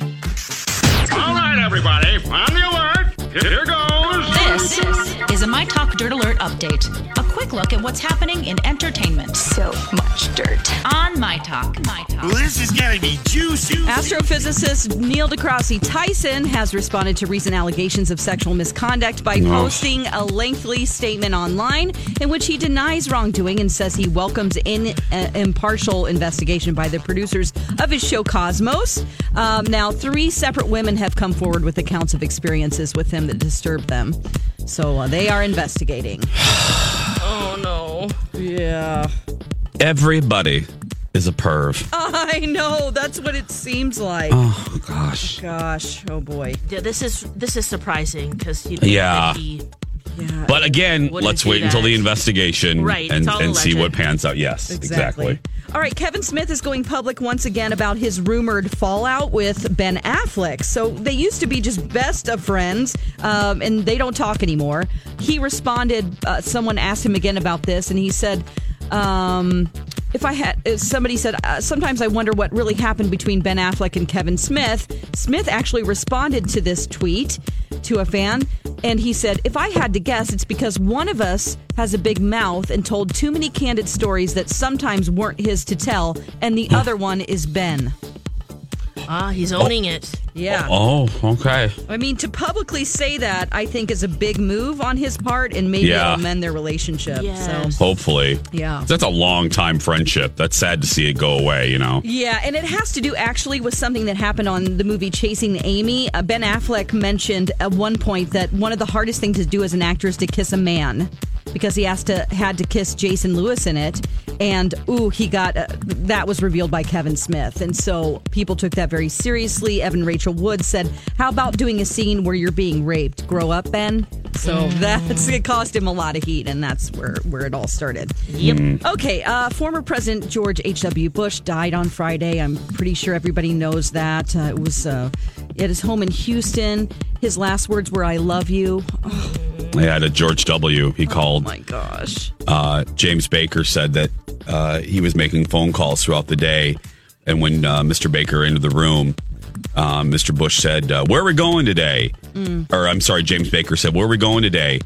All right, everybody, on the alert. Here goes. This is a My Talk Dirt Alert update. A quick look at what's happening in entertainment. So much dirt. On My Talk. My Talk. Well, this is going to be juicy. Astrophysicist Neil deGrasse Tyson has responded to recent allegations of sexual misconduct by posting a lengthy statement online in which he denies wrongdoing and says he welcomes impartial investigation by the producers of his show Cosmos. Now, three separate women have come forward with accounts of experiences with him that disturbed them. So they are investigating. Oh, no. Yeah. Everybody is a perv. I know. That's what it seems like. Oh, gosh. Gosh. Oh, boy. Yeah, this is surprising because Yeah. But again, let's wait until the investigation and see what pans out. Yes, exactly. All right, Kevin Smith is going public once again about his rumored fallout with Ben Affleck. So they used to be just best of friends, and they don't talk anymore. He responded, someone asked him again about this, and he said, somebody said, sometimes I wonder what really happened between Ben Affleck and Kevin Smith. Smith actually responded to this tweet to a fan, and he said, if I had to guess, it's because one of us has a big mouth and told too many candid stories that sometimes weren't his to tell, and the other one is Ben. Ah, he's owning it. Yeah. Oh, okay. I mean, to publicly say that, I think, is a big move on his part, and maybe it'll mend their relationship. Yes. So hopefully. Yeah. That's a long-time friendship. That's sad to see it go away, you know? Yeah, and it has to do, actually, with something that happened on the movie Chasing Amy. Ben Affleck mentioned at one point that one of the hardest things to do as an actor is to kiss a man, because he had to kiss Jason Lewis in it, and that was revealed by Kevin Smith, and so people took that very seriously. Evan Rachel Wood said, "How about doing a scene where you're being raped? Grow up, Ben." So it caused him a lot of heat, and that's where it all started. Yep. Okay. Former President George H.W. Bush died on Friday. I'm pretty sure everybody knows that. It was at his home in Houston. His last words were, "I love you." Oh. Yeah, to George W. He called. Oh, my gosh. James Baker said that he was making phone calls throughout the day. And when Mr. Baker entered the room, Mr. Bush said, where are we going today? Or I'm sorry, James Baker said, where are we going today?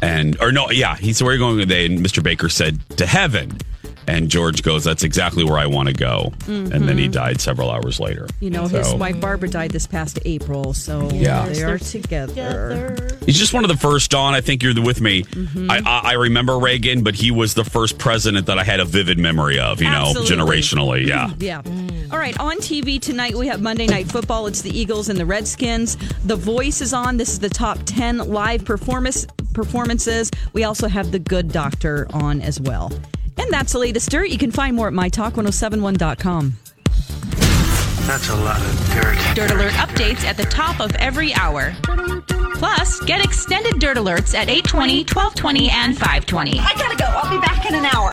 He said, where are you going today? And Mr. Baker said, to heaven. And George goes, that's exactly where I want to go. Mm-hmm. And then he died several hours later. You know, his wife Barbara died this past April, so they're together. He's just one of the first, Dawn, I think you're with me. Mm-hmm. I remember Reagan, but he was the first president that I had a vivid memory of, you know, generationally. Yeah. Yeah. All right, on TV tonight, we have Monday Night Football. It's the Eagles and the Redskins. The Voice is on. This is the top 10 live performances. We also have The Good Doctor on as well. And that's the latest dirt. You can find more at mytalk1071.com. That's a lot of dirt. Dirt Alert updates at the top of every hour. Plus, get extended Dirt Alerts at 8:20, 12:20, and 5:20. I gotta go. I'll be back in an hour.